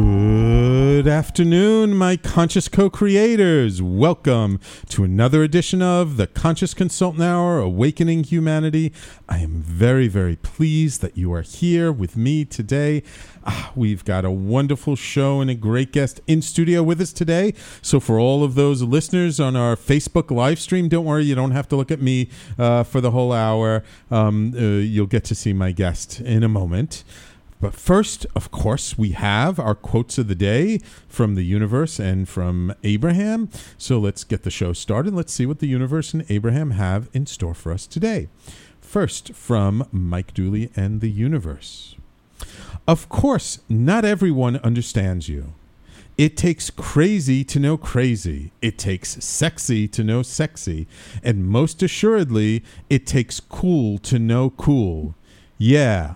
Good afternoon, my conscious co-creators. Welcome to another edition of the Conscious Consultant Hour, Awakening Humanity. I am very, very pleased that you are here with me today. We've got a wonderful show and a great guest in studio with us today. So for all of those listeners on our Facebook live stream, don't worry, you don't have to look at me for the whole hour. You'll get to see my guest in a moment. But first, of course, we have our quotes of the day from the universe and from Abraham. So let's get the show started. Let's see what the universe and Abraham have in store for us today. First, from Mike Dooley and the universe. Of course, not everyone understands you. It takes crazy to know crazy. It takes sexy to know sexy. And most assuredly, it takes cool to know cool. Yeah,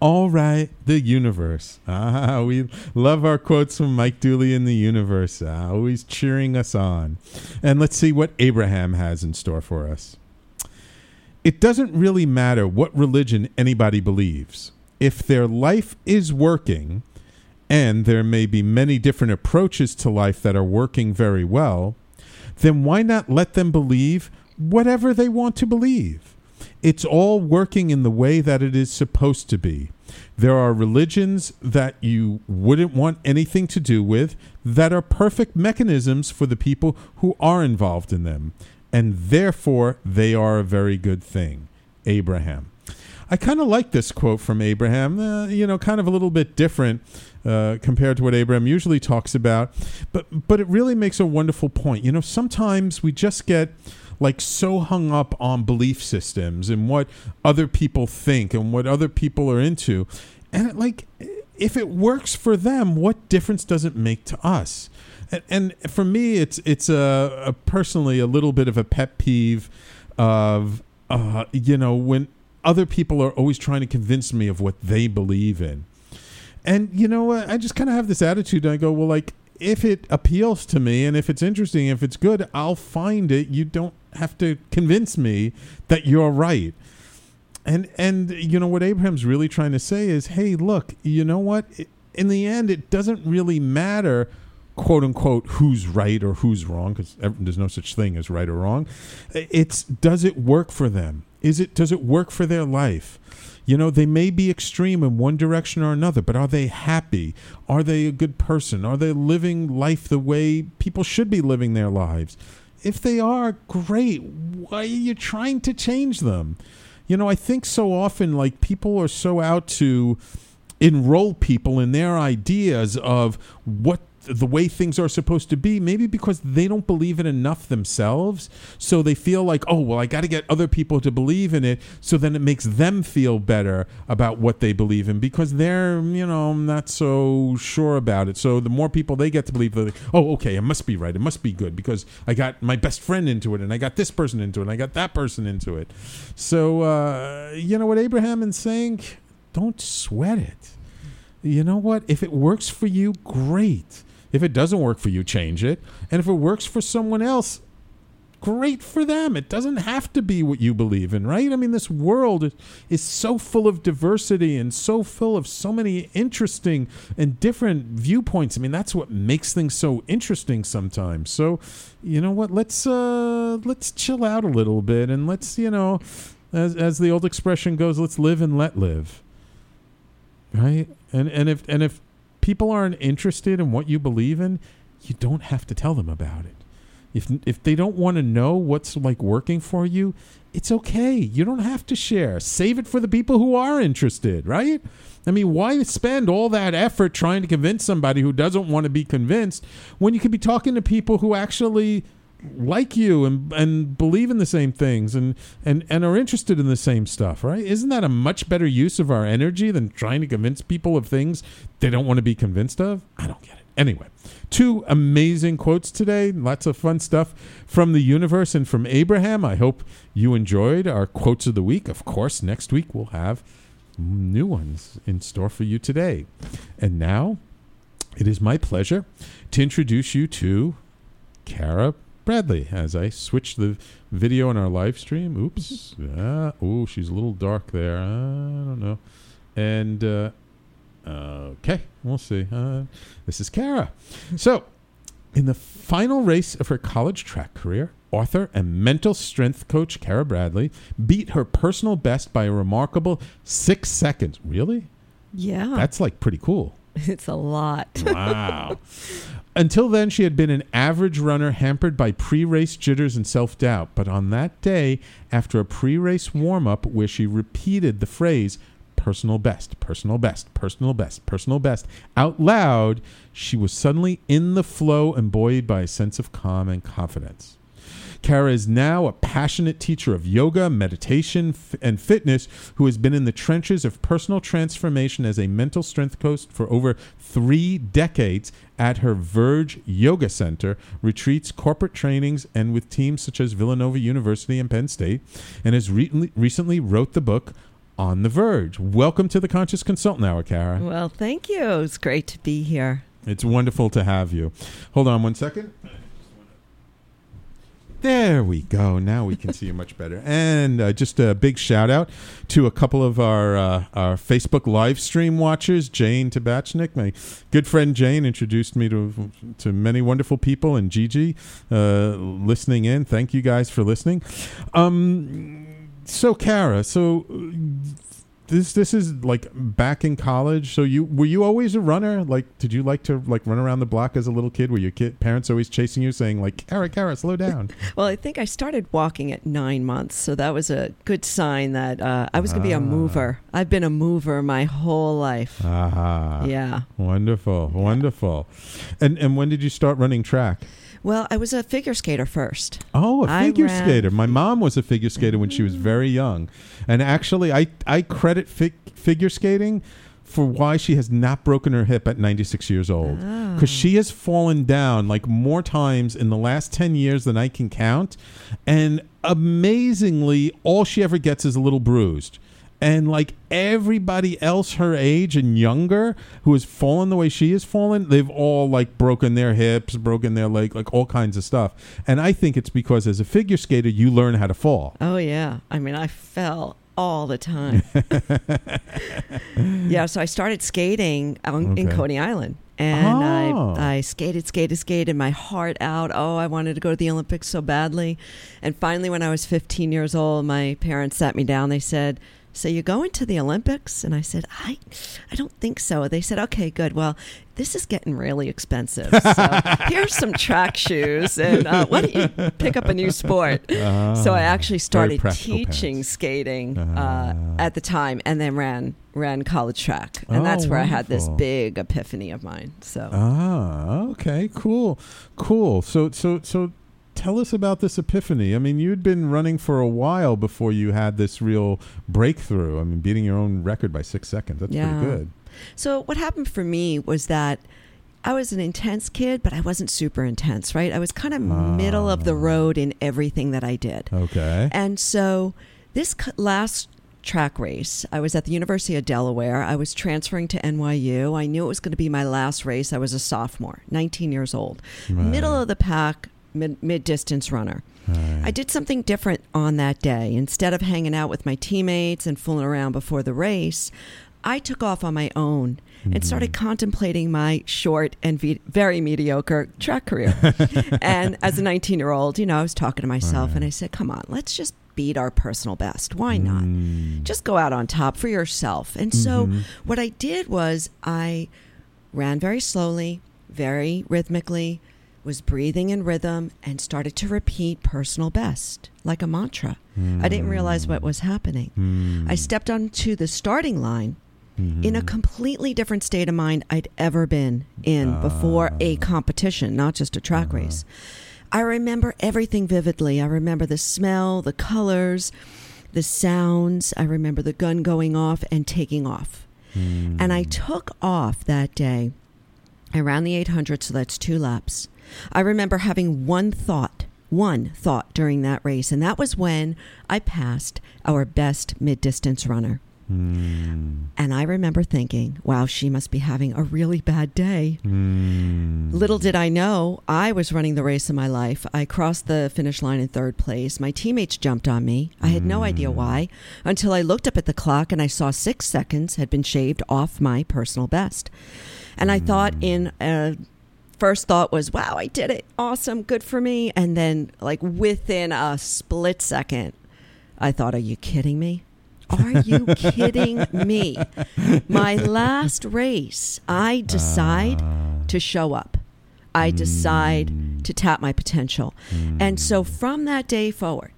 all right, the universe. We love our quotes from Mike Dooley in the universe, always cheering us on. And let's see what Abraham has in store for us. It doesn't really matter what religion anybody believes. If their life is working, and there may be many different approaches to life that are working very well, then why not let them believe whatever they want to believe? It's all working in the way that it is supposed to be. There are religions that you wouldn't want anything to do with that are perfect mechanisms for the people who are involved in them, and therefore they are a very good thing. Abraham. I kind of like this quote from Abraham, kind of a little bit different compared to what Abraham usually talks about, but it really makes a wonderful point. You know, sometimes we just get so hung up on belief systems and what other people think and what other people are into. And if it works for them, what difference does it make to us? And for me, it's a personally a little bit of a pet peeve of, when other people are always trying to convince me of what they believe in. And, I just kind of have this attitude. And I go, well, if it appeals to me and if it's interesting, if it's good, I'll find it. You don't have to convince me that you're right. And what Abraham's really trying to say is, hey, look, you know what? In the end, it doesn't really matter, quote unquote, who's right or who's wrong, because there's no such thing as right or wrong. It's, does it work for them? Does it work for their life? They may be extreme in one direction or another, but are they happy? Are they a good person? Are they living life the way people should be living their lives? If they are, great. Why are you trying to change them? I think so often, people are so out to enroll people in their ideas of what the way things are supposed to be, maybe because they don't believe it enough themselves. So they feel I got to get other people to believe in it. So then it makes them feel better about what they believe in because they're, not so sure about it. So the more people they get to believe, they're okay, it must be right. It must be good because I got my best friend into it and I got this person into it and I got that person into it. So, what Abraham is saying, don't sweat it. You know what? If it works for you, great. If it doesn't work for you, change it. And if it works for someone else, great for them. It doesn't have to be what you believe in, right? I mean, this world is so full of diversity and so full of so many interesting and different viewpoints. I mean, that's what makes things so interesting sometimes. So, you know what? Let's chill out a little bit and let's, as the old expression goes, let's live and let live, right? And if people aren't interested in what you believe in, you don't have to tell them about it. If they don't want to know what's working for you, it's okay. You don't have to share. Save it for the people who are interested, right? I mean, why spend all that effort trying to convince somebody who doesn't want to be convinced when you could be talking to people who actually like you and believe in the same things and are interested in the same stuff, right? Isn't that a much better use of our energy than trying to convince people of things they don't want to be convinced of? I don't get it. Anyway, 2 amazing quotes today. Lots of fun stuff from the universe and from Abraham. I hope you enjoyed our quotes of the week. Of course, next week we'll have new ones in store for you today. And now it is my pleasure to introduce you to Cara Bradley, as I switch the video in our live stream. Oops. She's a little dark there. I don't know. And, okay. we'll see. This is Cara. So, in the final race of her college track career, author and mental strength coach Cara Bradley beat her personal best by a remarkable 6 seconds. Really? Yeah. That's like pretty cool. It's a lot. Wow. Until then, she had been an average runner hampered by pre-race jitters and self-doubt. But on that day, after a pre-race warm-up where she repeated the phrase, personal best, personal best, personal best, personal best, out loud, she was suddenly in the flow and buoyed by a sense of calm and confidence. Cara is now a passionate teacher of yoga, meditation, and fitness who has been in the trenches of personal transformation as a mental strength coach for over 3 decades at her Verge Yoga Center, retreats, corporate trainings, and with teams such as Villanova University and Penn State, and has recently wrote the book, On the Verge. Welcome to the Conscious Consultant Hour, Cara. Well, thank you. It's great to be here. It's wonderful to have you. Hold on one second. There we go. Now we can see you much better. And just a big shout out to a couple of our Facebook live stream watchers. Jane Tabachnik, my good friend Jane, introduced me to many wonderful people, and Gigi listening in. Thank you guys for listening. So Cara, this is like back in college. So were you always a runner? Like, did you like to run around the block as a little kid? Were your parents always chasing you saying like, Cara, slow down? Well, I think I started walking at 9 months. So that was a good sign that I was going to be a mover. I've been a mover my whole life. Ah, yeah. Wonderful. Yeah. Wonderful. And when did you start running track? Well, I was a figure skater first. Oh, a figure skater. My mom was a figure skater when she was very young. And actually, I credit figure skating for why she has not broken her hip at 96 years old. Because she has fallen down like more times in the last 10 years than I can count. And amazingly, all she ever gets is a little bruised. And like everybody else her age and younger who has fallen the way she has fallen, they've all like broken their hips, broken their leg, like all kinds of stuff. And I think it's because as a figure skater, you learn how to fall. Oh, yeah. I mean, I fell all the time. Yeah. So I started skating in Coney Island. And I skated my heart out. Oh, I wanted to go to the Olympics so badly. And finally, when I was 15 years old, my parents sat me down. They said, "So you're going to the Olympics?" And I said, I don't think so. They said, "Okay, good. Well, this is getting really expensive. So here's some track shoes. And why don't you pick up a new sport?" So I actually started teaching skating at the time, and then ran college track. And that's where I had this big epiphany of mine. So. Okay. Cool. So tell us about this epiphany. I mean, you'd been running for a while before you had this real breakthrough. I mean, beating your own record by 6 seconds. That's pretty good. So what happened for me was that I was an intense kid, but I wasn't super intense, right? I was kind of middle of the road in everything that I did. Okay. And so this last track race, I was at the University of Delaware. I was transferring to NYU. I knew it was going to be my last race. I was a sophomore, 19 years old, middle of the pack, mid-distance runner. Right. I did something different on that day. Instead of hanging out with my teammates and fooling around before the race, I took off on my own and started contemplating my short and very mediocre track career. And as a 19-year-old, I was talking to myself and I said, "Come on, let's just beat our personal best. Why not? Just go out on top for yourself." And so what I did was I ran very slowly, very rhythmically, was breathing in rhythm, and started to repeat personal best like a mantra. I didn't realize what was happening. I stepped onto the starting line in a completely different state of mind I'd ever been in before a competition, not just a track race. I remember everything vividly. I remember the smell, the colors, the sounds. I remember the gun going off and taking off. And I took off that day. I ran the 800, so that's 2 laps. I remember having one thought during that race, and that was when I passed our best mid-distance runner. Mm. And I remember thinking, wow, she must be having a really bad day. Mm. Little did I know, I was running the race of my life. I crossed the finish line in third place. My teammates jumped on me. I had no idea why until I looked up at the clock and I saw 6 seconds had been shaved off my personal best. And I thought first thought was, wow, I did it. Awesome. Good for me. And then like within a split second, I thought, are you kidding me? Are you kidding me? My last race, I decide to show up. I decide to tap my potential. And so from that day forward,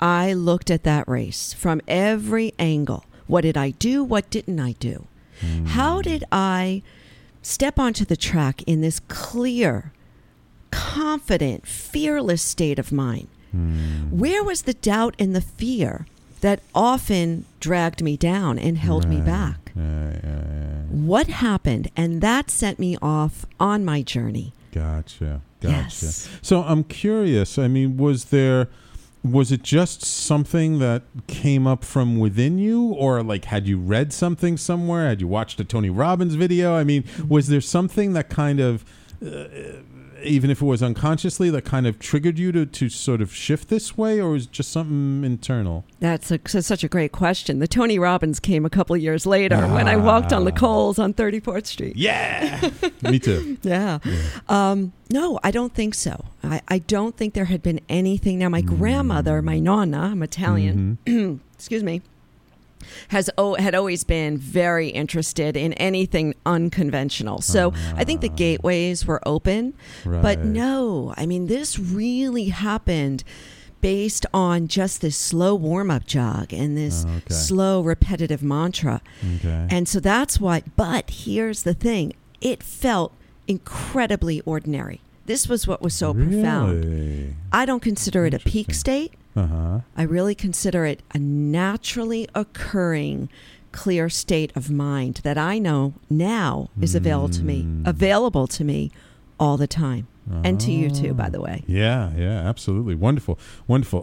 I looked at that race from every angle. What did I do? What didn't I do? How did I step onto the track in this clear, confident, fearless state of mind? Where was the doubt and the fear that often dragged me down and held me back? What happened? And that sent me off on my journey. Gotcha. Yes. So I'm curious, I mean, was it just something that came up from within you, or like, had you read something somewhere? Had you watched a Tony Robbins video? I mean, was there something that kind of, even if it was unconsciously, that kind of triggered you to sort of shift this way, or was it just something internal? That's such a great question. The Tony Robbins came a couple of years later when I walked on the coals on 34th Street. Yeah. Me too. Yeah. No, I don't think so. I don't think there had been anything. Now, my grandmother, my nonna, I'm Italian, excuse me, had always been very interested in anything unconventional. So I think the gateways were open, but no, I mean, this really happened based on just this slow warm-up jog and this slow repetitive mantra. And so that's why, but here's the thing, it felt incredibly ordinary. This was what was so profound. I don't consider it a peak state. I really consider it a naturally occurring, clear state of mind that I know now is available to me all the time. And to you too, by the way. Yeah, absolutely. Wonderful.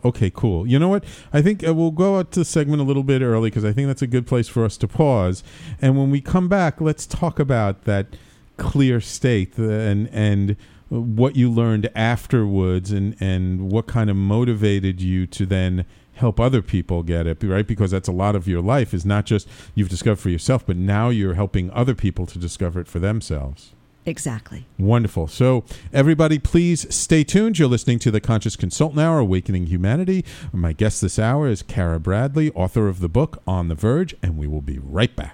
Okay, cool. You know what? I think we'll go out to the segment a little bit early because I think that's a good place for us to pause. And when we come back, let's talk about that clear state and what you learned afterwards and what kind of motivated you to then help other people get it, right? Because that's a lot of your life is not just you've discovered for yourself, but now you're helping other people to discover it for themselves. Exactly. Wonderful. So everybody, please stay tuned. You're listening to The Conscious Consultant Hour, Awakening Humanity. My guest this hour is Cara Bradley, author of the book On the Verge, and we will be right back.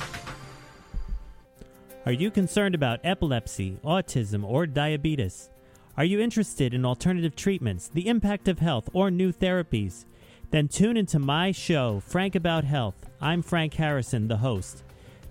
Are you concerned about epilepsy, autism, or diabetes? Are you interested in alternative treatments, the impact of health, or new therapies? Then tune into my show, Frank About Health. I'm Frank Harrison, the host.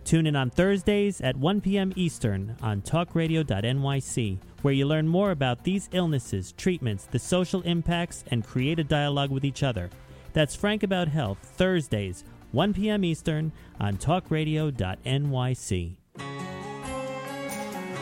Tune in on Thursdays at 1 p.m. Eastern on talkradio.nyc, where you learn more about these illnesses, treatments, the social impacts, and create a dialogue with each other. That's Frank About Health, Thursdays, 1 p.m. Eastern on talkradio.nyc.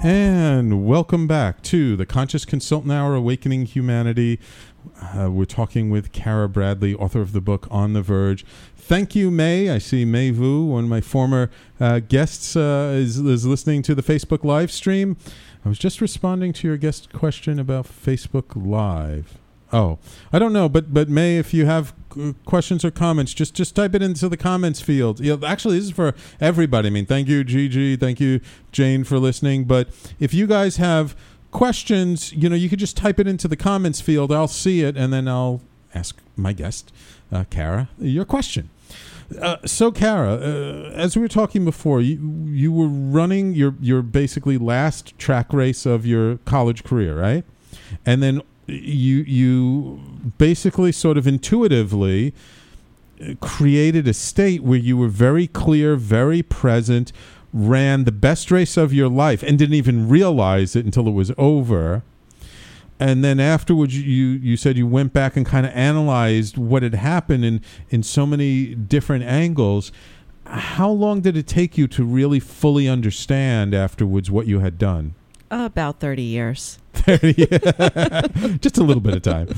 And welcome back to the Conscious Consultant Hour, Awakening Humanity. We're talking with Cara Bradley, author of the book On the Verge. Thank you, May. I see May Vu, one of my former guests, is listening to the Facebook live stream. I was just responding to your guest question about Facebook Live. Oh, I don't know, but May, if you have questions or comments, just type it into the comments field. You know, actually, this is for everybody. I mean, thank you, Gigi. Thank you, Jane, for listening. But if you guys have questions, you know, you could just type it into the comments field. I'll see it, and then I'll ask my guest, Cara, your question. So, Cara, as we were talking before, you were running your basically last track race of your college career, right? And then you basically sort of intuitively created a state where you were very clear, very present, ran the best race of your life and didn't even realize it until it was over. And then afterwards, you said you went back and kind of analyzed what had happened in so many different angles. How long did it take you to really fully understand afterwards what you had done? About 30 years. 30, just a little bit of time.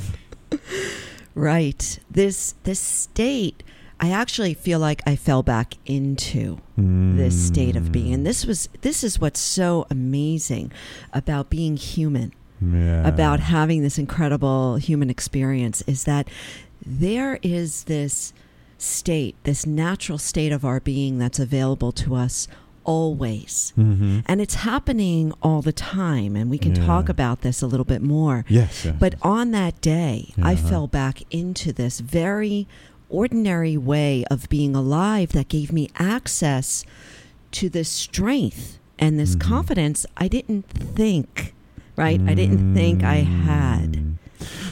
Right. This state, I actually feel like I fell back into this state of being. And this is what's so amazing about being human, about having this incredible human experience, is that there is this state, this natural state of our being that's available to us always. Mm-hmm. And it's happening all the time. And we can talk about this a little bit more. Yes. But on that day, I fell back into this very ordinary way of being alive that gave me access to this strength and this confidence I didn't think, right? I didn't think I had.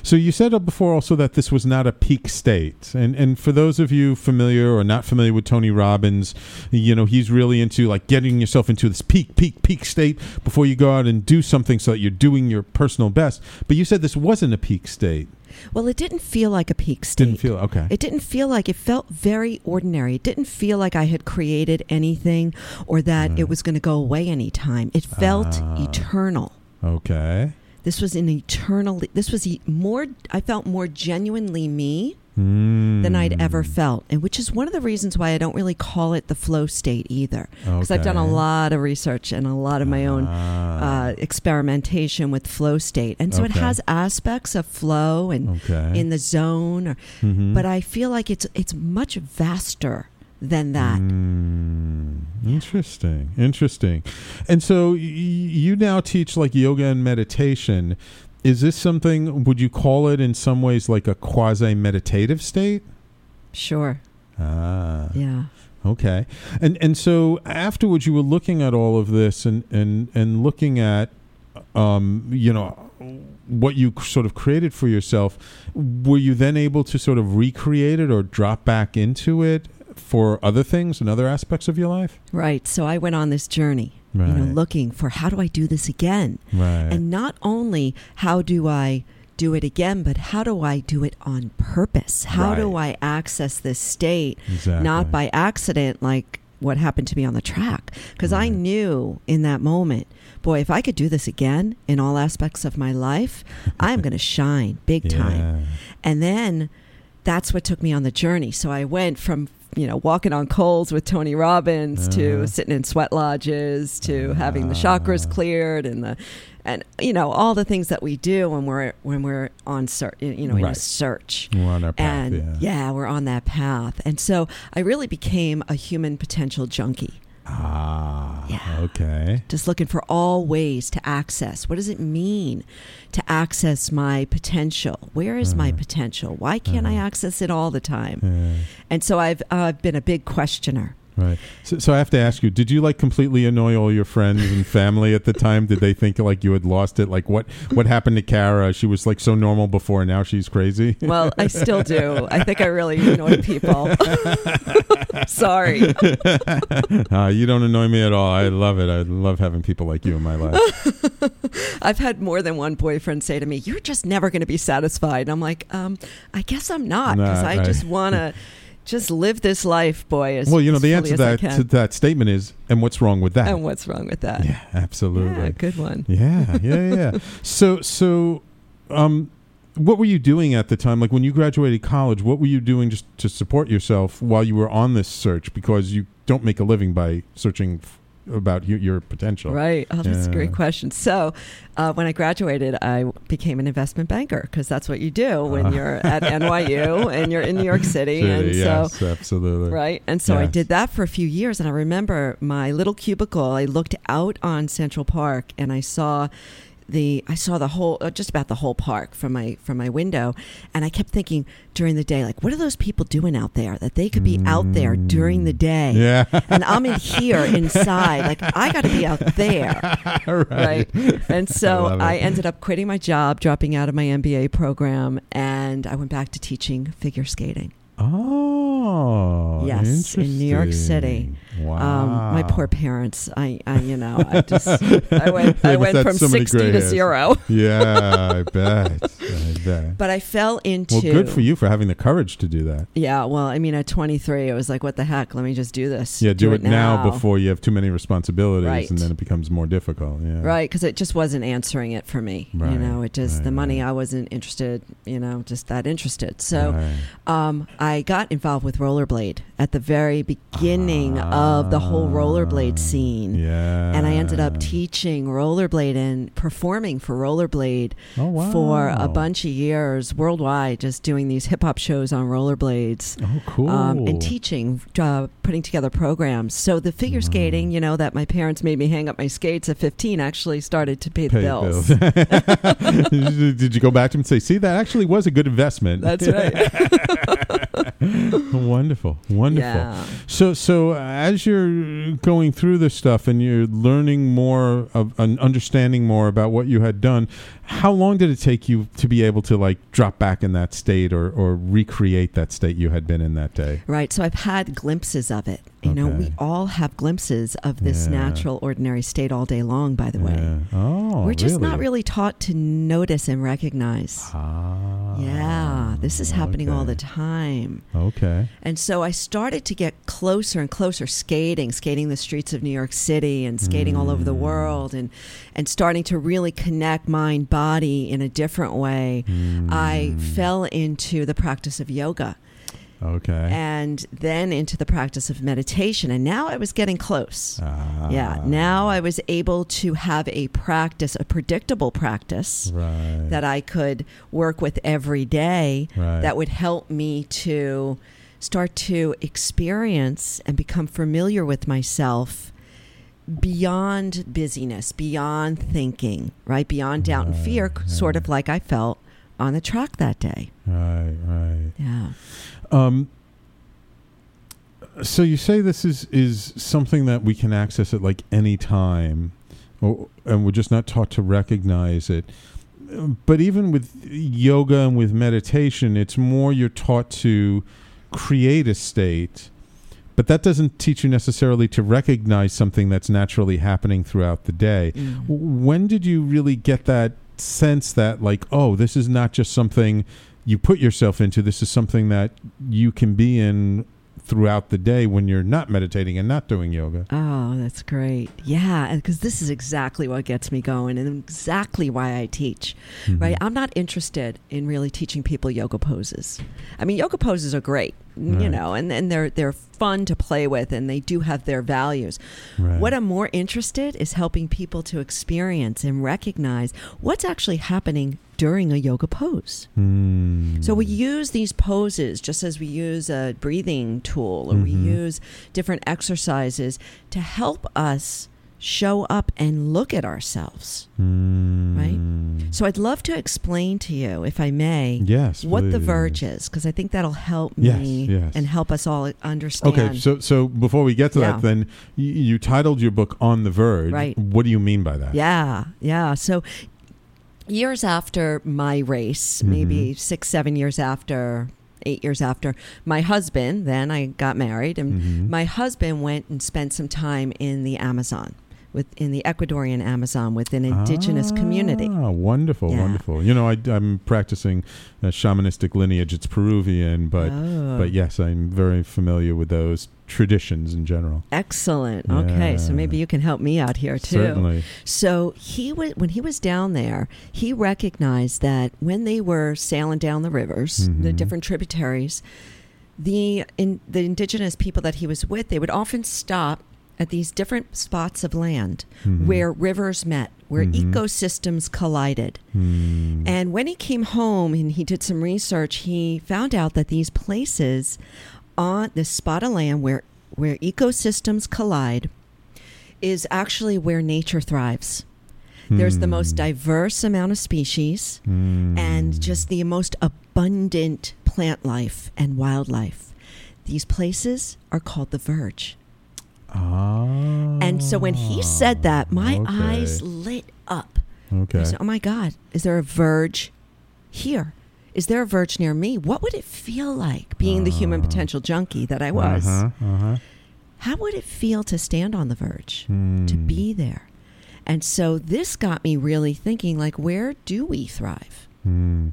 So you said before also that this was not a peak state. And for those of you familiar or not familiar with Tony Robbins, you know, he's really into like getting yourself into this peak state before you go out and do something so that you're doing your personal best. But you said this wasn't a peak state. Well, it didn't feel like a peak state. It didn't feel like, it felt very ordinary. It didn't feel like I had created anything or that it was going to go away anytime. It felt eternal. Okay. This was I felt more genuinely me than I'd ever felt. And which is one of the reasons why I don't really call it the flow state either. Because I've done a lot of research and a lot of my own experimentation with flow state. And so it has aspects of flow and in the zone. But I feel like it's much vaster than that. Interesting. And so you now teach like yoga and meditation. Is this something, would you call it in some ways like a quasi-meditative state? Sure. Yeah. Okay. And so afterwards you were looking at all of this and looking at, you know, what you sort of created for yourself. Were you then able to sort of recreate it or drop back into it for other things and other aspects of your life? Right. So I went on this journey, you know, looking for how do I do this again? Right. And not only how do I do it again, but how do I do it on purpose? How do I access this state? Exactly. Not by accident, like what happened to me on the track. Because I knew in that moment, boy, if I could do this again in all aspects of my life, I'm going to shine big time. And then that's what took me on the journey. So I went from, you know, walking on coals with Tony Robbins to sitting in sweat lodges to having the chakras cleared and you know, all the things that we do when we're on search, you know, in a search. We're on our path, and we're on that path. And so I really became a human potential junkie. Okay. Just looking for all ways to access. What does it mean to access my potential? Where is my potential? Why can't I access it all the time? And so I've been a big questioner. Right. So I have to ask you, did you like completely annoy all your friends and family at the time? Did they think like you had lost it? Like what happened to Cara? She was like so normal before, now she's crazy. Well, I still do. I think I really annoy people. Sorry. You don't annoy me at all. I love it. I love having people like you in my life. I've had more than one boyfriend say to me, you're just never going to be satisfied. And I'm like, I guess I'm not, because I just want to Just live this life, boy. Well, you know, the answer to that statement is, and what's wrong with that? And what's wrong with that? Yeah, absolutely. Yeah, good one. Yeah. So, what were you doing at the time? Like when you graduated college, what were you doing just to support yourself while you were on this search? Because you don't make a living by searching about your potential. Right. Oh, that's a great question. So when I graduated, I became an investment banker because that's what you do when you're at NYU and you're in New York City. And yes, so, absolutely. Right. And so I did that for a few years. And I remember my little cubicle, I looked out on Central Park and I saw the whole, just about the whole park from my window, and I kept thinking during the day, like, what are those people doing out there that they could be out there during the day? Yeah, and I'm in here inside, like I got to be out there, right? And so I ended up quitting my job, dropping out of my MBA program, and I went back to teaching figure skating. Oh, yes, in New York City. Wow. My poor parents. I went from 60 to zero. Yeah, I bet. But I fell into. Well, good for you for having the courage to do that. Yeah. Well, I mean, at 23, it was like, what the heck? Let me just do this. Yeah, do it now before you have too many responsibilities, right. And then it becomes more difficult. Yeah. Right, because it just wasn't answering it for me. Right. You know, it just the money I wasn't interested. You know, just that interested. So, I got involved with Rollerblade at the very beginning of the whole rollerblade scene. Yeah. And I ended up teaching rollerblade and performing for rollerblade for a bunch of years worldwide, just doing these hip hop shows on rollerblades. Oh, cool. And teaching, putting together programs. So the figure skating, you know, that my parents made me hang up my skates at 15 actually started to pay the bills. Did you go back to them and say, see, that actually was a good investment? That's right. Wonderful. Yeah. So as you're going through this stuff and you're learning more of and understanding more about what you had done, how long did it take you to be able to like drop back in that state or recreate that state you had been in that day? Right. So I've had glimpses of it. You know, we all have glimpses of this natural, ordinary state all day long, by the way. Oh, we're just not really taught to notice and recognize. Yeah, this is happening all the time. Okay. And so I started to get closer and closer, skating the streets of New York City and skating all over the world and starting to really connect mind, body in a different way. I fell into the practice of yoga. Okay. And then into the practice of meditation. And now I was getting close. Yeah. Now I was able to have a practice, a predictable practice that I could work with every day that would help me to start to experience and become familiar with myself beyond busyness, beyond thinking, right? Beyond doubt and fear, sort of like I felt on the track that day. Right. Yeah. So you say this is something that we can access at like any time, and we're just not taught to recognize it. But even with yoga and with meditation, it's more you're taught to create a state, but that doesn't teach you necessarily to recognize something that's naturally happening throughout the day. When did you really get that sense that like, oh, this is not just something you put yourself into, this is something that you can be in throughout the day when you're not meditating and not doing yoga? Oh, that's great. Yeah, because this is exactly what gets me going and exactly why I teach, right? I'm not interested in really teaching people yoga poses. I mean, yoga poses are great, you know, and they're fun to play with and they do have their values. Right. What I'm more interested in is helping people to experience and recognize what's actually happening during a yoga pose. So we use these poses just as we use a breathing tool or we use different exercises to help us show up and look at ourselves, right? So I'd love to explain to you, if I may, what the Verge is, because I think that'll help me and help us all understand. Okay, so before we get to that, then, you titled your book On the Verge. Right. What do you mean by that? Yeah. So years after my race, maybe 6-7 years after, 8 years after, my husband, then I got married, and my husband went and spent some time in the Amazon. in the Ecuadorian Amazon with an indigenous community. Wonderful, yeah. Wonderful. You know, I'm practicing a shamanistic lineage. It's Peruvian, but yes, I'm very familiar with those traditions in general. Excellent. Yeah. Okay, so maybe you can help me out here too. Certainly. So when he was down there, he recognized that when they were sailing down the rivers, mm-hmm. the different tributaries, the indigenous people that he was with, they would often stop at these different spots of land mm-hmm. where rivers met, where mm-hmm. ecosystems collided. Mm. And when he came home and he did some research, he found out that these places on this spot of land where ecosystems collide is actually where nature thrives. Mm. There's the most diverse amount of species and just the most abundant plant life and wildlife. These places are called the Verge. Oh. And so when he said that, my eyes lit up. Okay. I said, oh my God, is there a verge here? Is there a verge near me? What would it feel like being the human potential junkie that I was? How would it feel to stand on the verge, to be there? And so this got me really thinking, like, where do we thrive? Mm.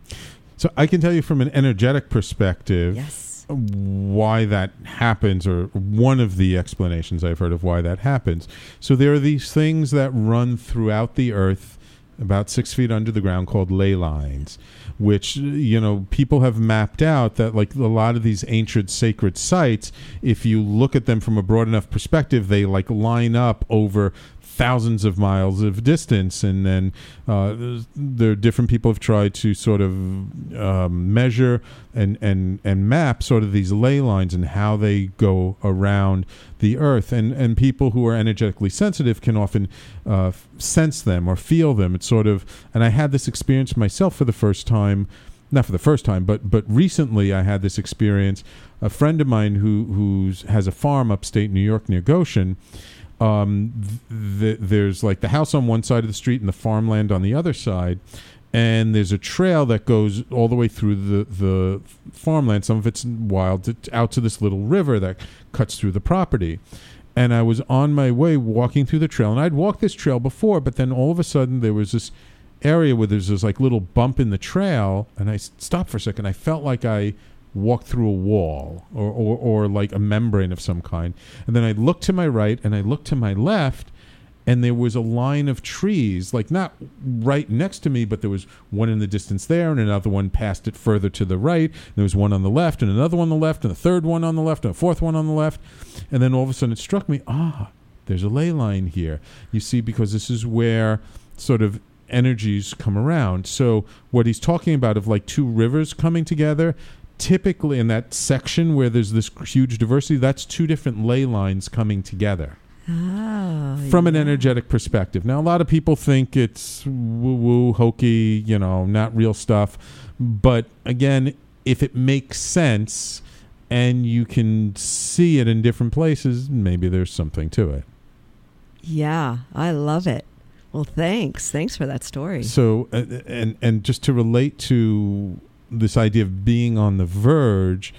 So I can tell you from an energetic perspective. Yes. Why that happens, or one of the explanations I've heard of why that happens. So there are these things that run throughout the earth about 6 feet under the ground called ley lines, which, you know, people have mapped out that, like, a lot of these ancient sacred sites, if you look at them from a broad enough perspective, they, like, line up over thousands of miles of distance. And then there are different people have tried to sort of measure and map sort of these ley lines and how they go around the earth. And people who are energetically sensitive can often sense them or feel them. It's sort of, and I had this experience myself for the first time. Not for the first time, but recently I had this experience. A friend of mine who has a farm upstate New York near Goshen, there's like the house on one side of the street and the farmland on the other side, and there's a trail that goes all the way through the farmland, some of it's wild, out to this little river that cuts through the property. And I was on my way walking through the trail, and I'd walked this trail before, but then all of a sudden there was this area where there's this like little bump in the trail, and I stopped for a second. I felt like I walked through a wall or like a membrane of some kind. And then I looked to my right and I looked to my left, and there was a line of trees, like not right next to me, but there was one in the distance there and another one past it further to the right. There was one on the left and another one on the left and a third one on the left and a fourth one on the left. And then all of a sudden it struck me, there's a ley line here. You see, because this is where sort of energies come around. So what he's talking about of like two rivers coming together, typically in that section where there's this huge diversity, that's two different ley lines coming together. From an energetic perspective. Now, a lot of people think it's woo-woo, hokey, you know, not real stuff. But again, if it makes sense and you can see it in different places, maybe there's something to it. Yeah, I love it. Well, thanks. Thanks for that story. So, and just to relate to this idea of being on the verge,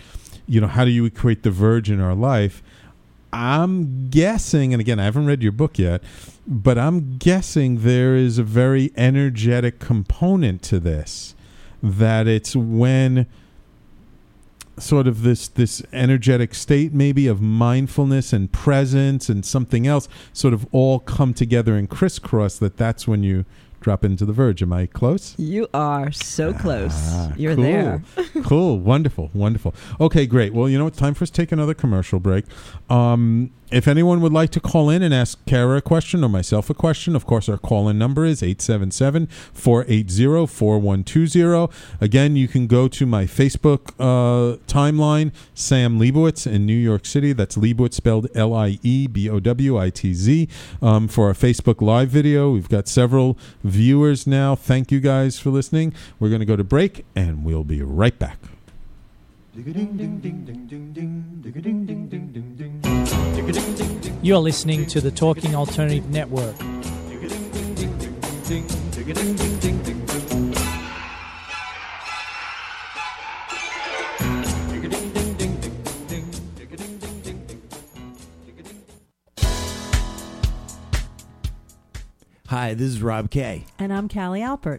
you know, how do you equate the verge in our life? I'm guessing, and again, I haven't read your book yet, but I'm guessing there is a very energetic component to this, that it's when sort of this energetic state maybe of mindfulness and presence and something else sort of all come together and crisscross, that's when you drop into the verge. Am I close? You are so close. You're cool. There. Cool. Wonderful. Wonderful. Okay, great. Well, you know, it's time for us to take another commercial break. If anyone would like to call in and ask Cara a question or myself a question, of course, our call-in number is 877-480-4120. Again, you can go to my Facebook timeline, Sam Liebowitz in New York City. That's Liebowitz spelled Liebowitz. For our Facebook Live video, we've got several viewers now. Thank you guys for listening. We're going to go to break, and we'll be right back. You're listening to the Talking Alternative Network. Hi, this is Rob Kay. And I'm Callie Alpert.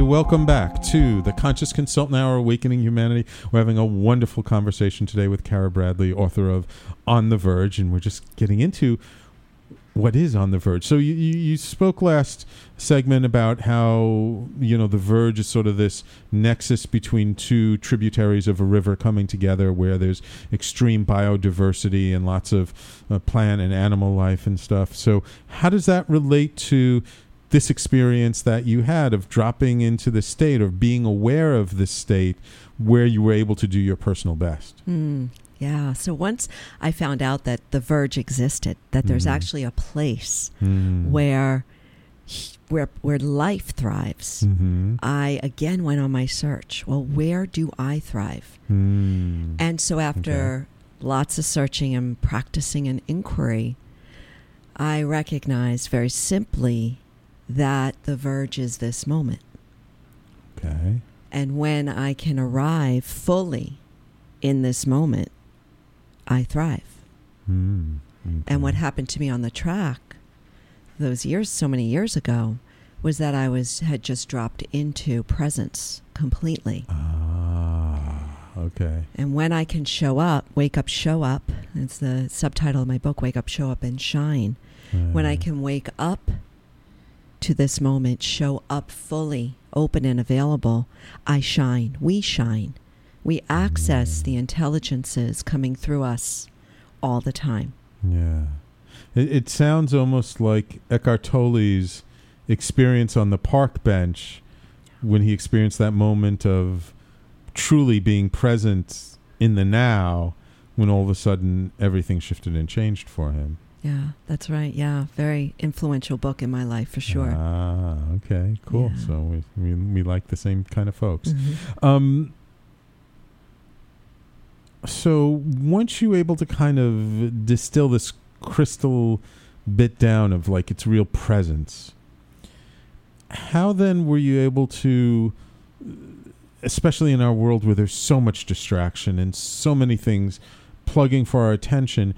Welcome back to the Conscious Consultant Hour, Awakening Humanity. We're having a wonderful conversation today with Cara Bradley, author of On the Verge, and we're just getting into what is On the Verge. So you spoke last segment about how, you know, the verge is sort of this nexus between two tributaries of a river coming together where there's extreme biodiversity and lots of plant and animal life and stuff. So how does that relate to this experience that you had of dropping into the state or being aware of this state where you were able to do your personal best? Yeah. So once I found out that the verge existed, that there's actually a place where life thrives, I again went on my search. Well, where do I thrive? And so after lots of searching and practicing and inquiry, I recognized very simply that the verge is this moment. Okay. And when I can arrive fully in this moment, I thrive. Okay. And what happened to me on the track so many years ago, was that I had just dropped into presence completely. Okay. And when I can wake up, show up, it's the subtitle of my book, Wake Up, Show Up, and Shine. When I can wake up to this moment, show up fully, open and available, I shine. We shine. We access the intelligences coming through us all the time. Yeah. It sounds almost like Eckhart Tolle's experience on the park bench when he experienced that moment of truly being present in the now, when all of a sudden everything shifted and changed for him. Yeah, that's right. Yeah, very influential book in my life for sure. Ah, okay, cool. Yeah. So we like the same kind of folks. So once you're able to kind of distill this crystal bit down of like its real presence, how then were you able to, especially in our world where there's so much distraction and so many things plugging for our attention,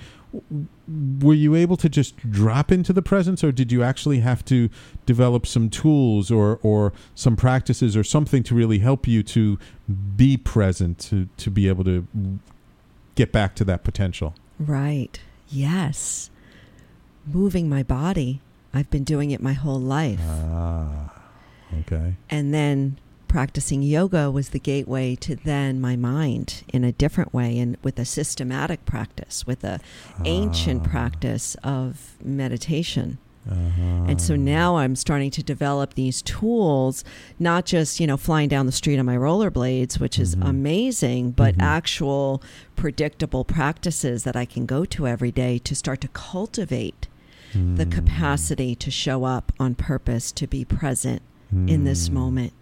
were you able to just drop into the presence, or did you actually have to develop some tools or some practices or something to really help you to be present, to be able to get back to that potential? Right. Yes. Moving my body. I've been doing it my whole life. Ah, okay. And then practicing yoga was the gateway to then my mind in a different way, and with a systematic practice, with an ancient practice of meditation. And so now I'm starting to develop these tools, not just, flying down the street on my rollerblades, which is amazing, but actual predictable practices that I can go to every day to start to cultivate the capacity to show up on purpose, to be present in this moment.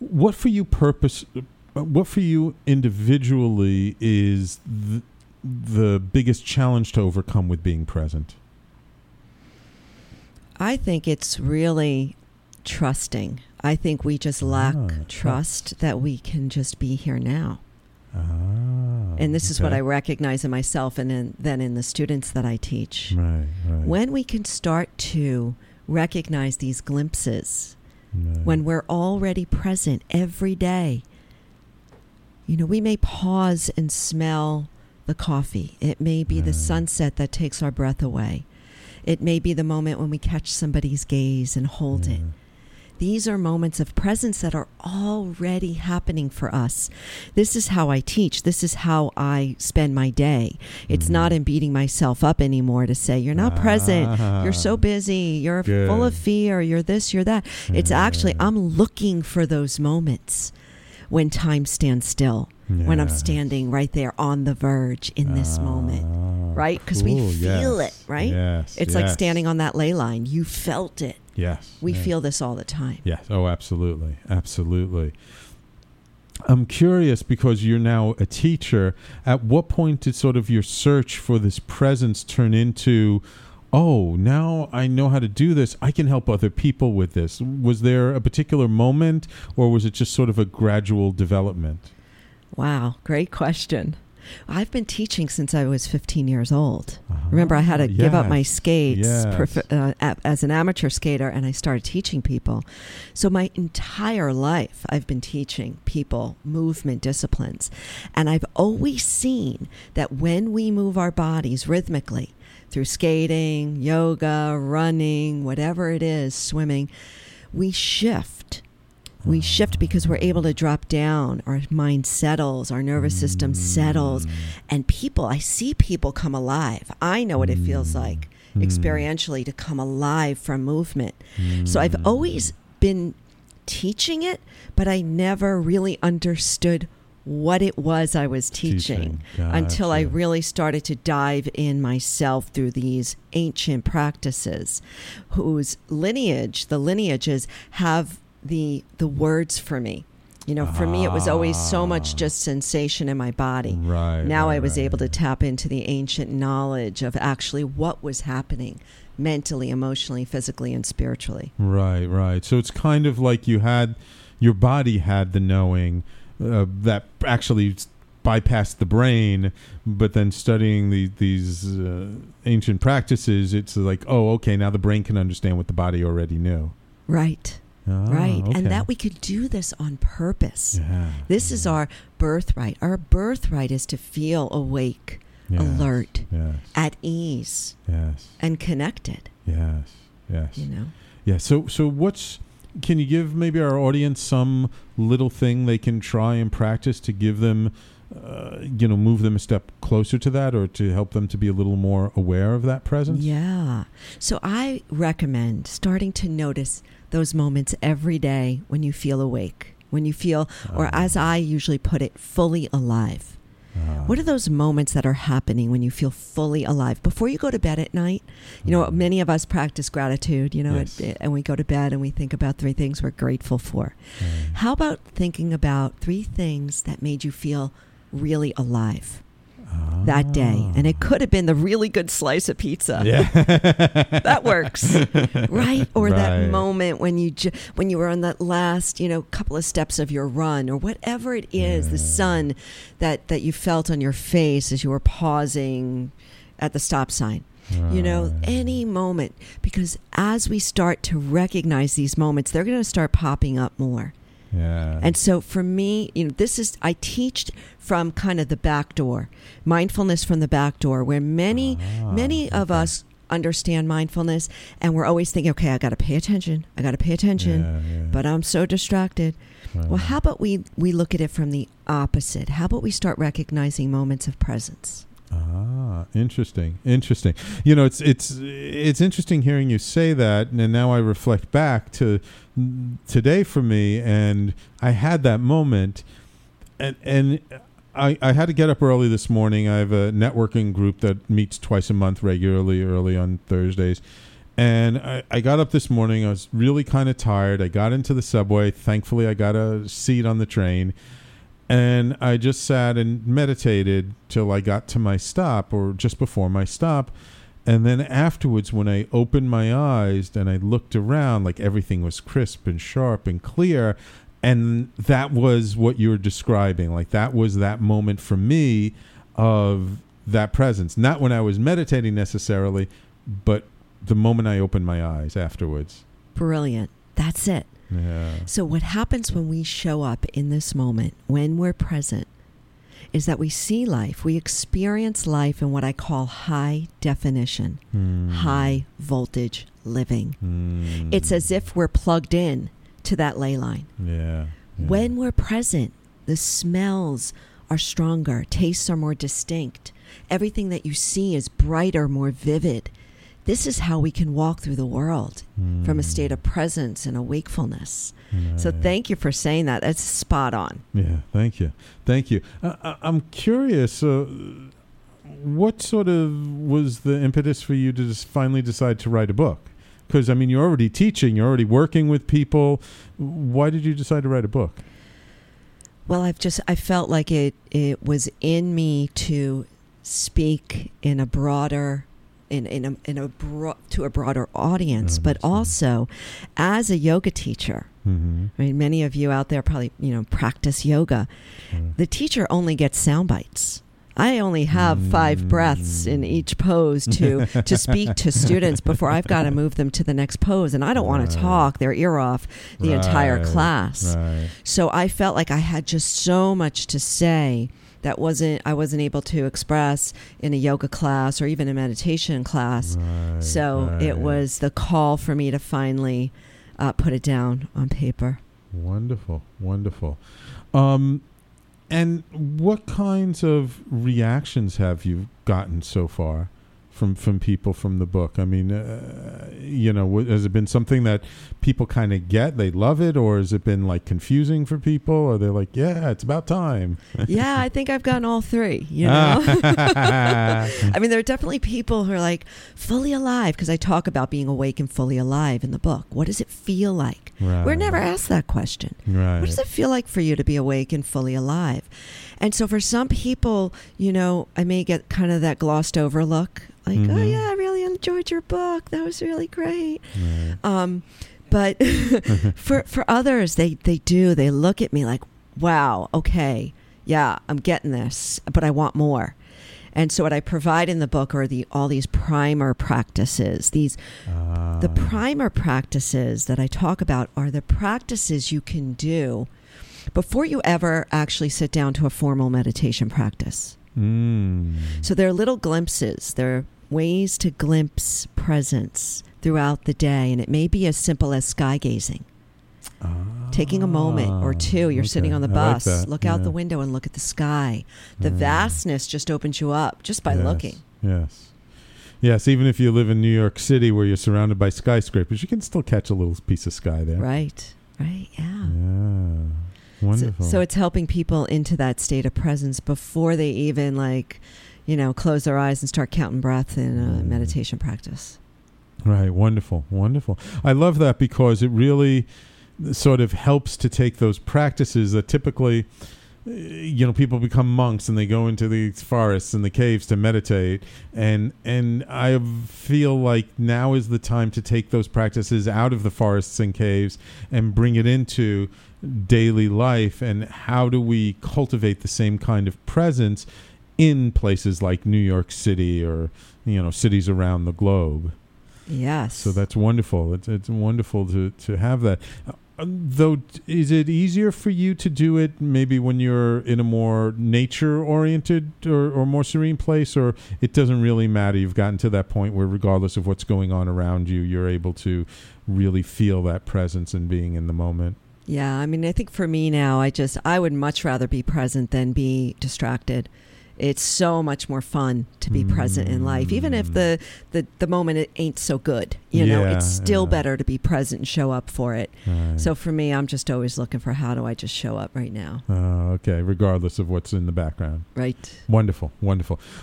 What for you individually is the biggest challenge to overcome with being present? I think it's really trusting. I think we just lack trust that we can just be here now. And this is what I recognize in myself and then in the students that I teach. Right. When we can start to recognize these glimpses, when we're already present every day, we may pause and smell the coffee. It may be the sunset that takes our breath away. It may be the moment when we catch somebody's gaze and hold it. These are moments of presence that are already happening for us. This is how I teach. This is how I spend my day. It's not in beating myself up anymore to say, you're not present. You're so busy. You're full of fear. You're this, you're that. It's actually, I'm looking for those moments when time stands still, when I'm standing right there on the verge in this moment, right? Because we feel it, right? It's like standing on that ley line. You felt it. We feel this all the time. Oh, absolutely. Absolutely. I'm curious, because you're now a teacher, at what point did sort of your search for this presence turn into, oh, now I know how to do this. I can help other people with this. Was there a particular moment, or was it just sort of a gradual development? Wow. Great question. I've been teaching since I was 15 years old. Remember, I had to give up my skates as an amateur skater, and I started teaching people. So my entire life, I've been teaching people movement disciplines. And I've always seen that when we move our bodies rhythmically through skating, yoga, running, whatever it is, swimming, we shift. We shift because we're able to drop down. Our mind settles. Our nervous system settles. And people, I see people come alive. I know what it feels like experientially to come alive from movement. So I've always been teaching it, but I never really understood what it was I was teaching until I really started to dive in myself through these ancient practices whose lineage, the lineages have the words for me. You know, for me, it was always so much just sensation in my body. I was able to tap into the ancient knowledge of actually what was happening mentally, emotionally, physically, and spiritually. Right. So it's kind of like you had, your body had the knowing that actually bypassed the brain, but then studying these ancient practices, it's like, oh, okay, now the brain can understand what the body already knew. Right. Okay. And that we could do this on purpose. This is our birthright. Our birthright is to feel awake, alert, at ease, and connected. You know? So what's, can you give maybe our audience some little thing they can try and practice to give them, move them a step closer to that, or to help them to be a little more aware of that presence? So I recommend starting to notice those moments every day when you feel awake, when you feel, or as I usually put it, fully alive. What are those moments that are happening when you feel fully alive? Before you go to bed at night, you know, many of us practice gratitude, you know, and we go to bed and we think about three things we're grateful for. How about thinking about three things that made you feel really alive that day? And it could have been the really good slice of pizza. That works, right? Or that moment when you when you were on that last, couple of steps of your run, or whatever it is, the sun that you felt on your face as you were pausing at the stop sign. Any moment, because as we start to recognize these moments, they're going to start popping up more. And so for me, this is, I teach from kind of the back door, mindfulness from the back door, where many of us understand mindfulness and we're always thinking, okay, I got to pay attention, but I'm so distracted. Well, how about we look at it from the opposite? How about we start recognizing moments of presence? Interesting. It's interesting hearing you say that, and now I reflect back to today for me, and I had that moment, and I had to get up early this morning. I have a networking group that meets twice a month regularly, early on Thursdays, and I got up this morning. I was really kind of tired. I got into the subway. Thankfully, I got a seat on the train. And I just sat and meditated till I got to my stop, or just before my stop. And then afterwards, when I opened my eyes and I looked around, like everything was crisp and sharp and clear. And that was what you were describing. Like that was that moment for me of that presence. Not when I was meditating necessarily, but the moment I opened my eyes afterwards. Brilliant. That's it. So what happens when we show up in this moment, when we're present, is that we see life, we experience life in what I call high definition, high voltage living. It's as if we're plugged in to that ley line. Yeah. When we're present, the smells are stronger, tastes are more distinct. Everything that you see is brighter, more vivid. This is how we can walk through the world from a state of presence and a wakefulness. Right. So thank you for saying that. That's spot on. Yeah, thank you. Thank you. I'm curious, what sort of was the impetus for you to just finally decide to write a book? Because, I mean, you're already teaching, you're already working with people. Why did you decide to write a book? Well, I felt like it was in me to speak in a broader to a broader audience, but also as a yoga teacher. I mean, many of you out there probably, practice yoga. The teacher only gets sound bites. I only have 5 breaths in each pose to speak to students before I've got to move them to the next pose. And I don't want to talk their ear off the entire class. So I felt like I had just so much to say that I wasn't able to express in a yoga class or even a meditation class. It was the call for me to finally put it down on paper. Wonderful. And what kinds of reactions have you gotten so far from people from the book? I mean, has it been something that people kind of get, they love it, or has it been like confusing for people? Or they're like, yeah, it's about time. Yeah, I think I've gotten all three, I mean, there are definitely people who are like fully alive, because I talk about being awake and fully alive in the book. What does it feel like? Right. We're never asked that question. Right. What does it feel like for you to be awake and fully alive? And so for some people, I may get kind of that glossed over look. Like, oh yeah, I really enjoyed your book. That was really great. Right. But for others, they look at me like, wow, okay, yeah, I'm getting this, but I want more. And so what I provide in the book are all these primer practices. The primer practices that I talk about are the practices you can do before you ever actually sit down to a formal meditation practice. So there are little glimpses. There are ways to glimpse presence throughout the day. And it may be as simple as sky gazing. Taking a moment or two, you're sitting on the bus, look out the window and look at the sky. The vastness just opens you up just by looking. Yes, even if you live in New York City where you're surrounded by skyscrapers, you can still catch a little piece of sky there. Right, yeah. Wonderful. So it's helping people into that state of presence before they even close their eyes and start counting breath in a meditation practice. Right. Wonderful. I love that because it really sort of helps to take those practices that typically, people become monks and they go into the forests and the caves to meditate. And I feel like now is the time to take those practices out of the forests and caves and bring it into daily life. And how do we cultivate the same kind of presence in places like New York City or, cities around the globe? Yes. So that's wonderful. It's wonderful to have that. Though, is it easier for you to do it maybe when you're in a more nature-oriented or more serene place, or it doesn't really matter? You've gotten to that point where regardless of what's going on around you, you're able to really feel that presence and being in the moment. Yeah, I mean, I think for me now, I would much rather be present than be distracted. It's so much more fun to be present in life, even if the moment it ain't so good. It's still better to be present and show up for it. Right. So for me, I'm just always looking for how do I just show up right now. Okay, regardless of what's in the background. Right. Wonderful.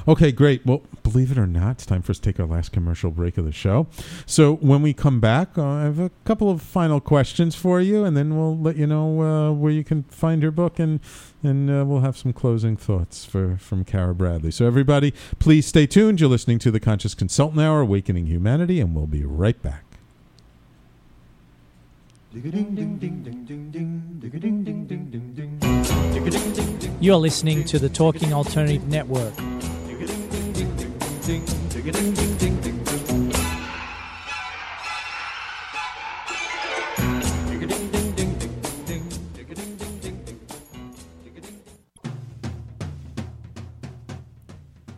Okay, great. Well, believe it or not, it's time for us to take our last commercial break of the show. So when we come back, I have a couple of final questions for you, and then we'll let you know where you can find her book and we'll have some closing thoughts from Cara Bradley. So everybody, please stay tuned. You're listening to The Conscious Consultant Hour, Awakening Humanity, and we'll be right back. You're listening to the Talking Alternative Network.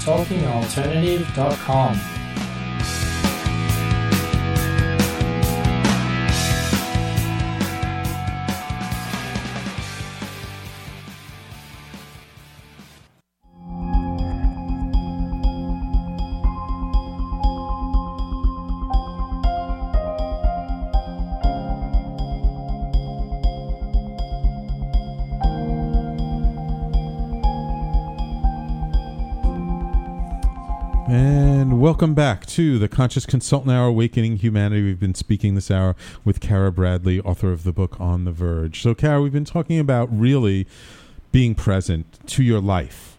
TalkingAlternative.com. Welcome back to the Conscious Consultant Hour, Awakening Humanity. We've been speaking this hour with Cara Bradley, author of the book On the Verge. So, Cara, we've been talking about really being present to your life,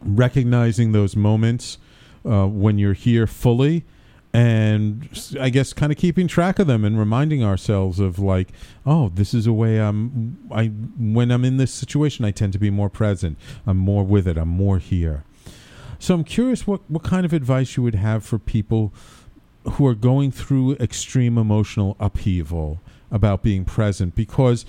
recognizing those moments when you're here fully, and I guess kind of keeping track of them and reminding ourselves of like, oh, this is a way when I'm in this situation, I tend to be more present. I'm more with it. I'm more here. So I'm curious what kind of advice you would have for people who are going through extreme emotional upheaval about being present, because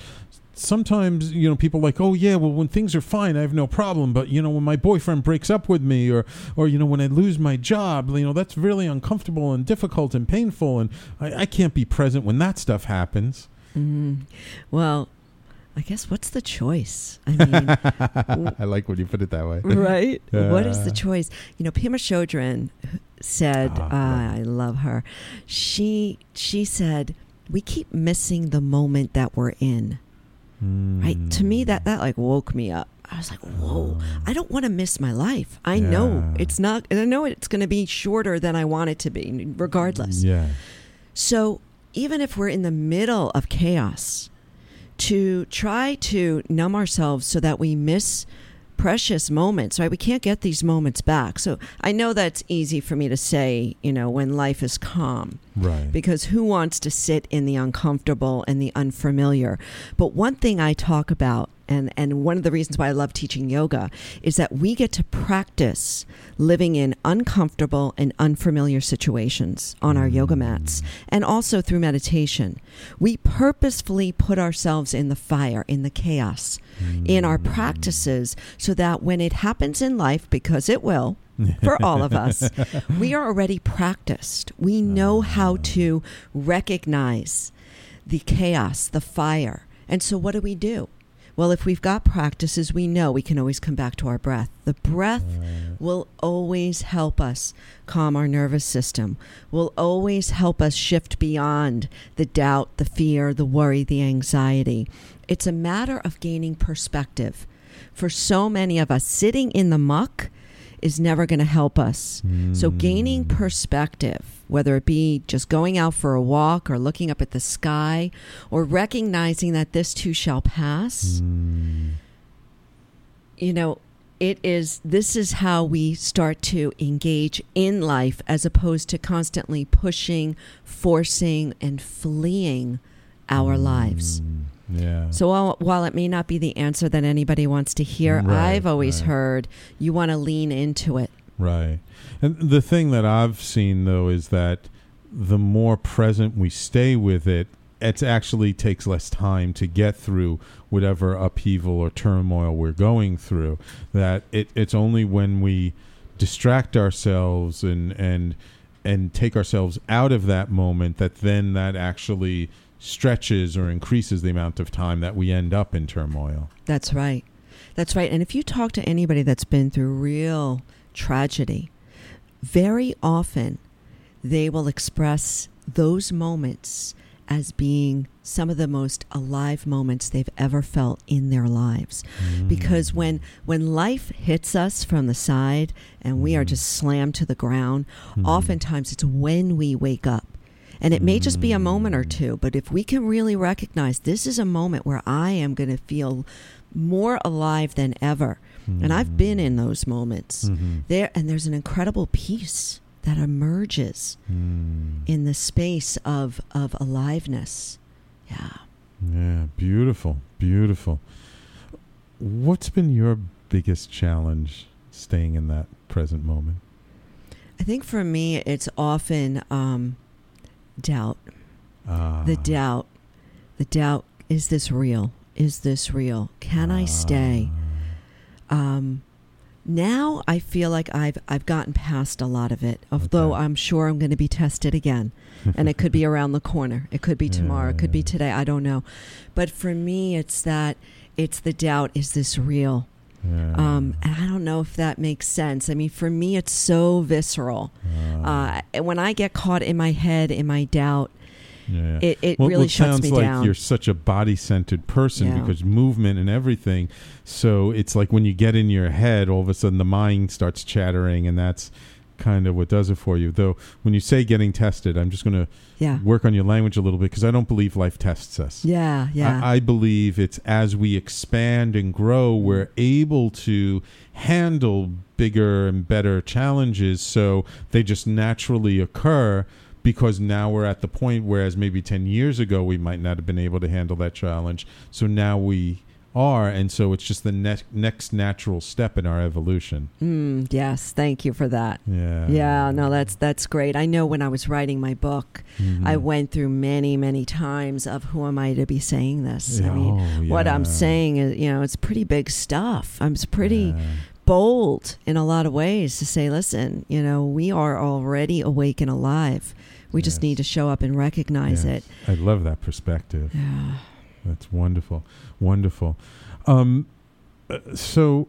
sometimes, you know, people are like, oh yeah, well, when things are fine, I have no problem. But, you know, when my boyfriend breaks up with me or, you know, when I lose my job, you know, that's really uncomfortable and difficult and painful. And I can't be present when that stuff happens. Mm-hmm. Well, I guess, what's the choice? I mean, I like when you put it that way. Right? What is the choice? You know, Pema Chödrön said, I love her. She said, we keep missing the moment that we're in. Mm. Right? To me, that like woke me up. I was like, whoa, I don't want to miss my life. I know it's not, and I know it's going to be shorter than I want it to be, regardless. Yeah. So even if we're in the middle of chaos, to try to numb ourselves so that we miss precious moments, right? We can't get these moments back. So I know that's easy for me to say, you know, when life is calm, right? Because who wants to sit in the uncomfortable and the unfamiliar? But one thing I talk about, and one of the reasons why I love teaching yoga, is that we get to practice living in uncomfortable and unfamiliar situations on our yoga mats, and also through meditation. We purposefully put ourselves in the fire, in the chaos, in our practices, so that when it happens in life, because it will, for all of us, we are already practiced. We know how to recognize the chaos, the fire. And so what do? Well, if we've got practices, we know we can always come back to our breath. The breath will always help us calm our nervous system, will always help us shift beyond the doubt, the fear, the worry, the anxiety. It's a matter of gaining perspective. For so many of us, sitting in the muck is never going to help us. So gaining perspective, whether it be just going out for a walk or looking up at the sky or recognizing that this too shall pass, you know, this is how we start to engage in life, as opposed to constantly pushing, forcing, and fleeing our lives. Yeah. So while it may not be the answer that anybody wants to hear, I've always heard you want to lean into it. Right. And the thing that I've seen, though, is that the more present we stay with it, it actually takes less time to get through whatever upheaval or turmoil we're going through. That it's only when we distract ourselves and take ourselves out of that moment that then that actually stretches or increases the amount of time that we end up in turmoil. That's right. That's right. And if you talk to anybody that's been through real tragedy, very often they will express those moments as being some of the most alive moments they've ever felt in their lives. Because when life hits us from the side and we are just slammed to the ground, oftentimes it's when we wake up And it may just be a moment or two, but if we can really recognize this is a moment where I am going to feel more alive than ever. Mm-hmm. And I've been in those moments there, and there's an incredible peace that emerges in the space of aliveness. Yeah. Yeah. Beautiful. Beautiful. What's been your biggest challenge staying in that present moment? I think for me, it's often, doubt. The doubt, is this real? Is this real? Can I stay? Now I feel like I've gotten past a lot of it, although I'm sure I'm going to be tested again. And it could be around the corner. It could be tomorrow. It could be today. I don't know. But for me, it's the doubt. Is this real? Yeah. And I don't know if that makes sense. I mean, for me, it's so visceral. When I get caught in my head, in my doubt, it really shuts me down. It sounds like you're such a body-centered person because movement and everything. So it's like when you get in your head, all of a sudden the mind starts chattering, and that's kind of what does it for you. Though when you say getting tested, I'm just going to work on your language a little bit, because I don't believe life tests us. I believe it's as we expand and grow, we're able to handle bigger and better challenges, so they just naturally occur, because now we're at the point, whereas maybe 10 years ago we might not have been able to handle that challenge, so now we are, and so it's just the next natural step in our evolution. Yes, thank you for that. No, that's great. I know when I was writing my book, I went through many times of who am I to be saying this? I mean, what I'm saying is, it's pretty big stuff. I'm pretty bold in a lot of ways to say, listen, we are already awake and alive. We just need to show up and recognize it. I love that perspective. Yeah. That's wonderful. Wonderful. So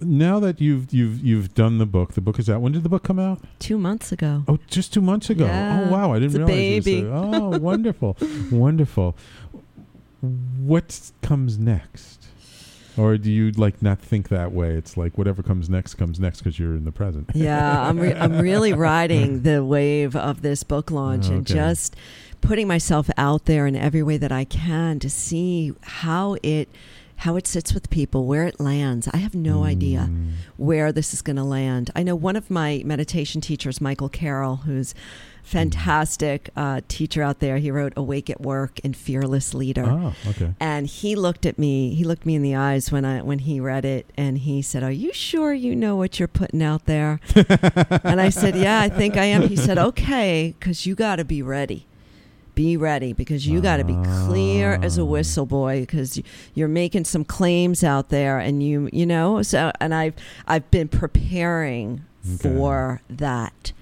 now that you've done the book, is out. When did the book come out? 2 months ago. Oh, just 2 months ago. Yeah. Oh, wow. I didn't realize it was a baby. Oh, wonderful. Wonderful. What comes next? Or do you not think that way? It's like whatever comes next because you're in the present. Yeah, I'm really riding the wave of this book launch and just putting myself out there in every way that I can to see how it sits with people, where it lands. I have no idea where this is going to land. I know one of my meditation teachers, Michael Carroll, who's fantastic teacher out there. He wrote Awake at Work and Fearless Leader. Oh, okay. And he looked at me. He looked me in the eyes when he read it, and he said, "Are you sure you know what you're putting out there?" And I said, "Yeah, I think I am." He said, "Okay, because you got to be ready. Be ready, because you got to be clear as a whistle, boy, because you're making some claims out there, and you know." So, and I've been preparing for that,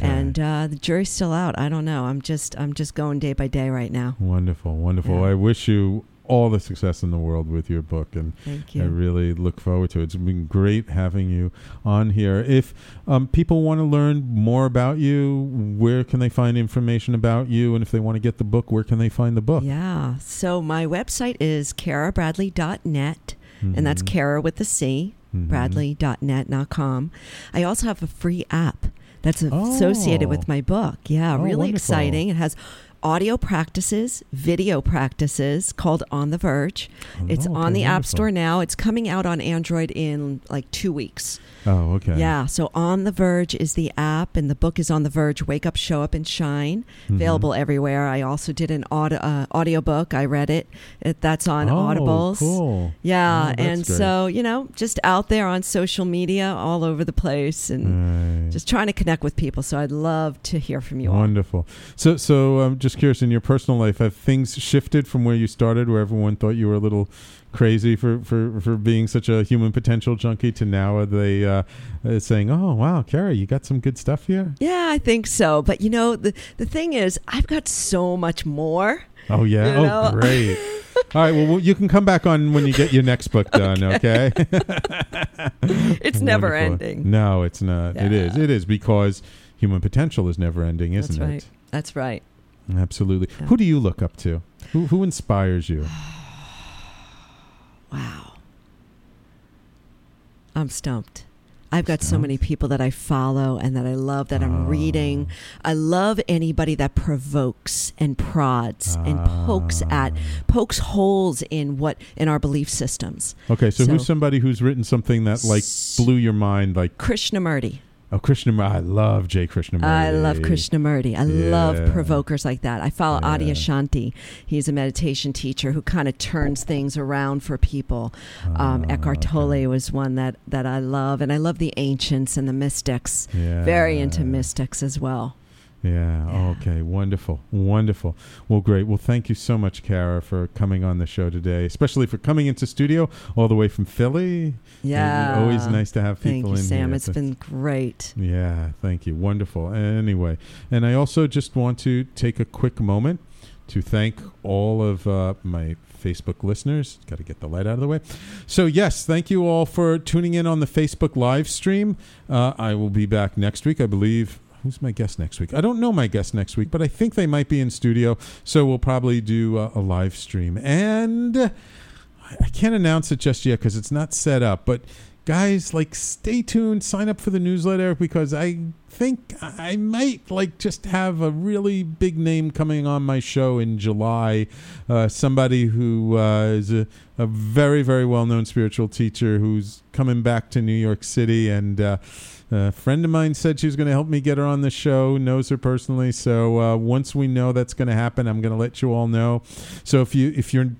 and the jury's still out. I don't know. I'm just going day by day right now. Wonderful, wonderful. Yeah. I wish you all the success in the world with your book, and thank you. I really look forward to it. It's been great having you on here. If people want to learn more about you, where can they find information about you? And if they want to get the book, where can they find the book? Yeah. So my website is carabradley.net, and that's Cara with a C, bradley.net.com. I also have a free app that's associated with my book. Yeah, really wonderful. Exciting. It has audio practices, video practices called On the Verge. It's on the App Store now. It's coming out on Android in like 2 weeks. Oh, okay. Yeah. So On the Verge is the app, and the book is On the Verge, Wake Up, Show Up, and Shine. Available everywhere. I also did an audiobook. I read it. That's on Audibles. Cool. Yeah. And great. So, just out there on social media all over the place, and just trying to connect with people. So I'd love to hear from you all. Wonderful. So I'm just curious, in your personal life, have things shifted from where you started, where everyone thought you were a little crazy for being such a human potential junkie, to now are they saying, "Oh wow, Cara, you got some good stuff here"? Yeah, I think so. But the thing is, I've got so much more. Oh yeah, great. All right, well, you can come back on when you get your next book done, okay? It's never ending. No, it's not. Yeah. It is because human potential is never ending, isn't it? That's right. Absolutely. Yeah. Who do you look up to? Who inspires you? Wow. I'm stumped. I've got so many people that I follow and that I love, that I'm reading. I love anybody that provokes and prods and pokes holes in our belief systems. Okay, so who's somebody who's written something that like blew your mind? Like Krishnamurti. Oh, Krishnamurti. I love Jay Krishnamurti. I love Krishnamurti. I love provokers like that. I follow Adyashanti. He's a meditation teacher who kind of turns things around for people. Eckhart Tolle was one that I love. And I love the ancients and the mystics. Yeah. Very into mystics as well. Yeah. Okay. Wonderful. Wonderful. Well, great. Well, thank you so much, Cara, for coming on the show today, especially for coming into studio all the way from Philly. Yeah. Always nice to have people in here. Thank you, Sam. It's been great. Yeah. Thank you. Wonderful. Anyway, and I also just want to take a quick moment to thank all of my Facebook listeners. Got to get the light out of the way. So yes, thank you all for tuning in on the Facebook live stream. I will be back next week, I believe. Who's my guest next week? I don't know my guest next week, but I think they might be in studio. So we'll probably do a live stream. And I can't announce it just yet because it's not set up. But guys, like, stay tuned. Sign up for the newsletter because I think I might like just have a really big name coming on my show in July. Somebody who is a very, very well-known spiritual teacher who's coming back to New York City, and a friend of mine said she was going to help me get her on the show, knows her personally. So once we know that's going to happen, I'm going to let you all know. So if you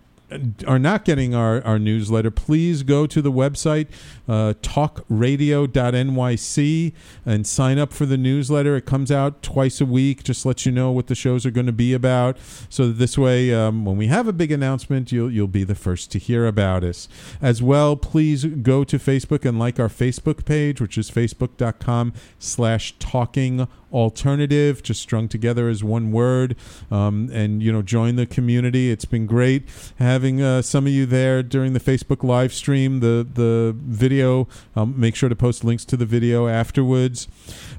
are not getting our newsletter, please go to the website, talkradio.nyc, and sign up for the newsletter. It comes out twice a week, just lets you know what the shows are going to be about. So this way, when we have a big announcement, you'll be the first to hear about us. As well, please go to Facebook and like our Facebook page, which is facebook.com/talkingalternative, just strung together as one word. And, join the community. It's been great having some of you there during the Facebook live stream, the video. Make sure to post links to the video afterwards.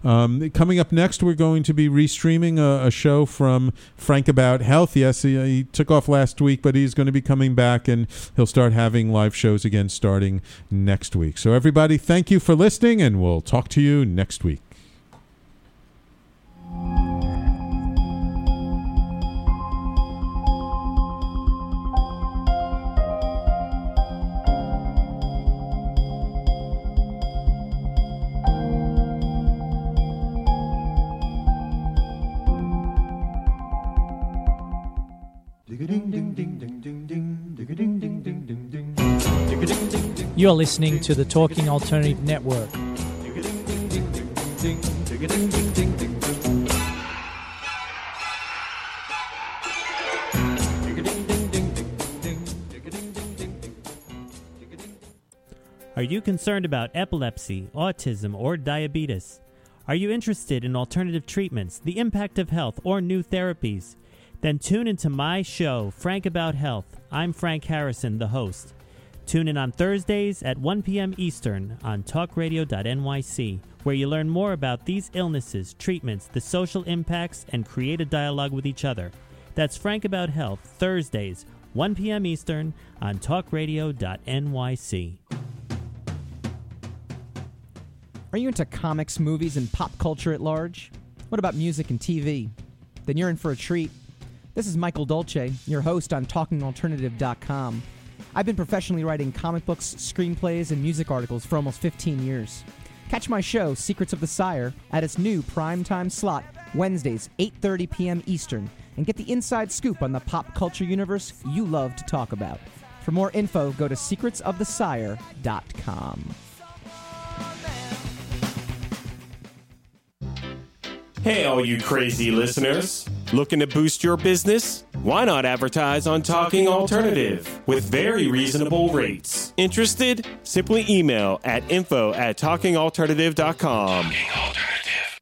Coming up next, we're going to be restreaming a show from Frank About Health. Yes, he took off last week, but he's going to be coming back, and he'll start having live shows again starting next week. So everybody, thank you for listening, and we'll talk to you next week. You're listening to the Talking Alternative Network. Are you concerned about epilepsy, autism, or diabetes? Are you interested in alternative treatments, the impact of health, or new therapies? Then tune into my show, Frank About Health. I'm Frank Harrison, the host. Tune in on Thursdays at 1 p.m. Eastern on talkradio.nyc, where you learn more about these illnesses, treatments, the social impacts, and create a dialogue with each other. That's Frank About Health, Thursdays, 1 p.m. Eastern on talkradio.nyc. Are you into comics, movies, and pop culture at large? What about music and TV? Then you're in for a treat. This is Michael Dolce, your host on TalkingAlternative.com. I've been professionally writing comic books, screenplays, and music articles for almost 15 years. Catch my show, Secrets of the Sire, at its new primetime slot, Wednesdays, 8:30 p.m. Eastern, and get the inside scoop on the pop culture universe you love to talk about. For more info, go to secretsofthesire.com. Hey, all you crazy listeners. Looking to boost your business? Why not advertise on Talking Alternative with very reasonable rates? Interested? Simply email at info@talkingalternative.com. Talking Alternative.